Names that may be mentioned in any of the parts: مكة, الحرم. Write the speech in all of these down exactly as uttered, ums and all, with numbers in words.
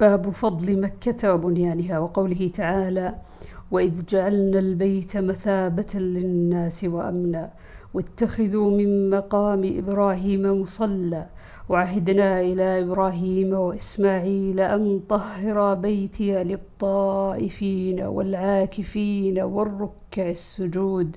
باب فضل مكة وبنيانها، وقوله تعالى: وإذ جعلنا البيت مثابة للناس وأمنا واتخذوا من مقام إبراهيم مصلى وعهدنا إلى إبراهيم وإسماعيل أن طهر بيتي للطائفين والعاكفين والركع السجود،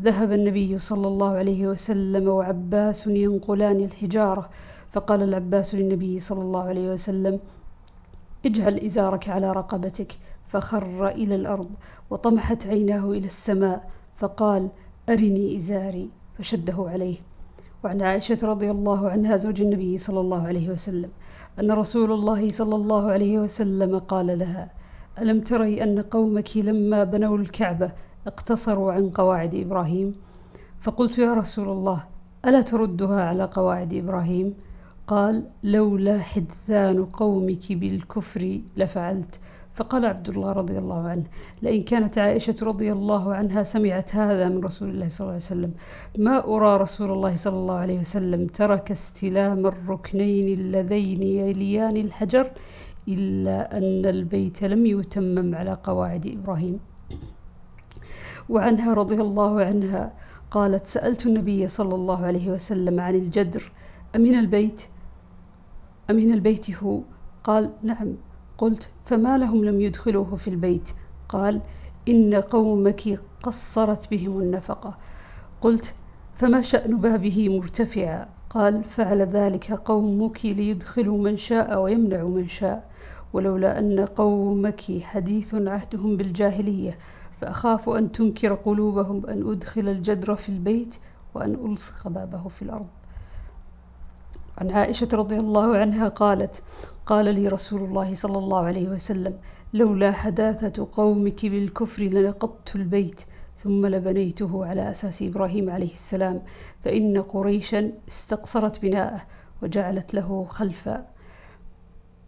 ذهب النبي صلى الله عليه وسلم وعباس ينقلان الحجارة، فقال العباس للنبي صلى الله عليه وسلم: اجعل إزارك على رقبتك، فخر إلى الأرض وطمحت عيناه إلى السماء فقال: أرني إزاري، فشده عليه. وعن عائشة رضي الله عنها زوج النبي صلى الله عليه وسلم أن رسول الله صلى الله عليه وسلم قال لها: ألم تري أن قومك لما بنوا الكعبة اقتصروا عن قواعد إبراهيم؟ فقلت: يا رسول الله، ألا تردها على قواعد إبراهيم؟ قال: لولا حدثان قومك بالكفر لفعلت. فقال عبد الله رضي الله عنه: لئن كانت عائشة رضي الله عنها سمعت هذا من رسول الله صلى الله عليه وسلم ما أرى رسول الله صلى الله عليه وسلم ترك استلام الركنين اللذين يليان الحجر إلا أن البيت لم يتمم على قواعد إبراهيم. وعنها رضي الله عنها قالت: سألت النبي صلى الله عليه وسلم عن الجدر: أمن البيت أمن البيت هو؟ قال: نعم. قلت: فما لهم لم يدخلوه في البيت؟ قال: إن قومك قصرت بهم النفقة. قلت: فما شأن بابه مرتفعا؟ قال: فعل ذلك قومك ليدخلوا من شاء ويمنعوا من شاء، ولولا أن قومك حديث عهدهم بالجاهلية فأخاف أن تنكر قلوبهم أن أدخل الجدر في البيت وأن ألصق بابه في الأرض. عن عائشة رضي الله عنها قالت: قال لي رسول الله صلى الله عليه وسلم: لولا حداثة قومك بالكفر لنقضت البيت ثم لبنيته على أساس إبراهيم عليه السلام، فإن قريشا استقصرت بناءه وجعلت له خلفا.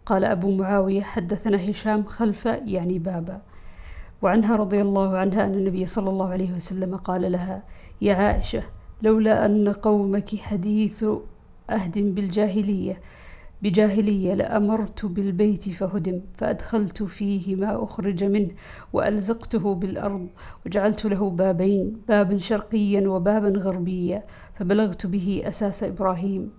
قال أبو معاوية: حدثنا هشام خلفا يعني بابا. وعنها رضي الله عنها أن النبي صلى الله عليه وسلم قال لها: يا عائشة، لولا أن قومك حديث عهد بالجاهلية بجاهلية لأمرت بالبيت فهدم، فأدخلت فيه ما أخرج منه وألزقته بالأرض وجعلت له بابين، بابا شرقيا وبابا غربيا، فبلغت به أساس إبراهيم.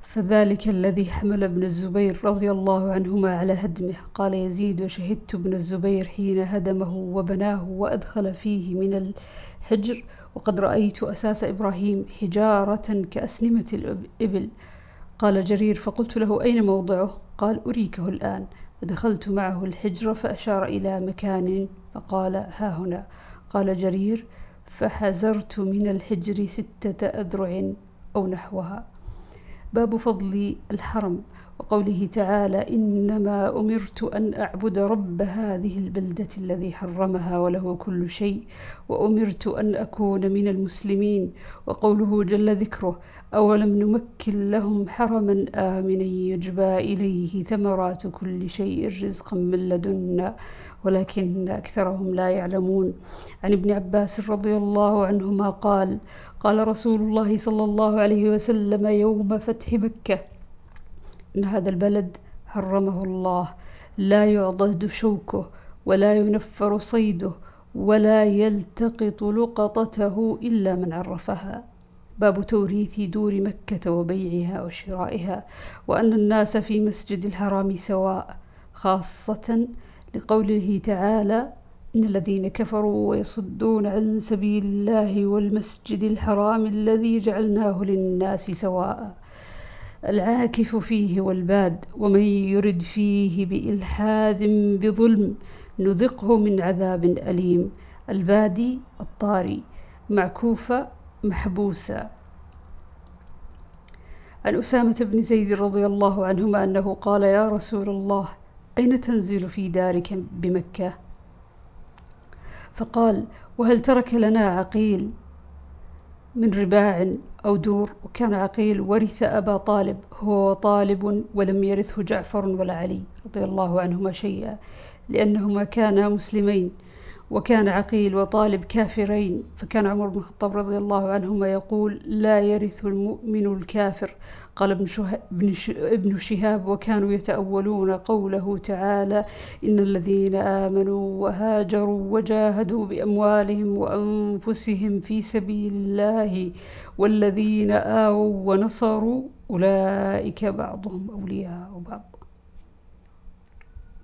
فذلك الذي حمل ابن الزبير رضي الله عنهما على هدمه. قال يزيد: وشهدت ابن الزبير حين هدمه وبناه وأدخل فيه من الحجر، وقد رأيت أساس إبراهيم حجارة كأسنمة الإبل. قال جرير: فقلت له: أين موضعه؟ قال: أريكه الآن. فدخلت معه الحجر فأشار إلى مكان فقال: ها هنا. قال جرير: فحزرت من الحجر ستة أذرع أو نحوها. باب فضل الحرم، وقوله تعالى: إنما أمرت أن أعبد رب هذه البلدة الذي حرمها وله كل شيء وأمرت أن أكون من المسلمين، وقوله جل ذكره: أولم نمكن لهم حرما آمنا يجبى إليه ثمرات كل شيء رزقا من لدنا ولكن أكثرهم لا يعلمون. عن ابن عباس رضي الله عنهما قال: قال رسول الله صلى الله عليه وسلم يوم فتح مكة: إن هذا البلد حرمه الله لا يعضد شوكه ولا ينفر صيده ولا يلتقط لقطته إلا من عرفها. باب توريث دور مكة وبيعها وشرائها، وأن الناس في مسجد الحرام سواء، خاصة لقوله تعالى: إن الذين كفروا ويصدون عن سبيل الله والمسجد الحرام الذي جعلناه للناس سواء العاكف فيه والباد ومن يرد فيه بإلحاد بظلم نذقه من عذاب أليم. البادي الطاري، معكوفة محبوسة. عن أسامة بن زيد رضي الله عنهما أنه قال: يا رسول الله، أين تنزل في دارك بمكة؟ فقال: وهل ترك لنا عقيل من رباع أو دور؟ وكان عقيل ورث أبا طالب، هو طالب، ولم يرثه جعفر ولا علي رضي الله عنهما شيئا، لأنهما كانا مسلمين، وكان عقيل وطالب كافرين. فكان عمر بن الخطاب رضي الله عنهما يقول: لا يرث المؤمن الكافر. قال ابن, ابن, ابن شهاب: وكانوا يتأولون قوله تعالى: إن الذين آمنوا وهاجروا وجاهدوا بأموالهم وأنفسهم في سبيل الله والذين آووا ونصروا أولئك بعضهم أولياء بعض.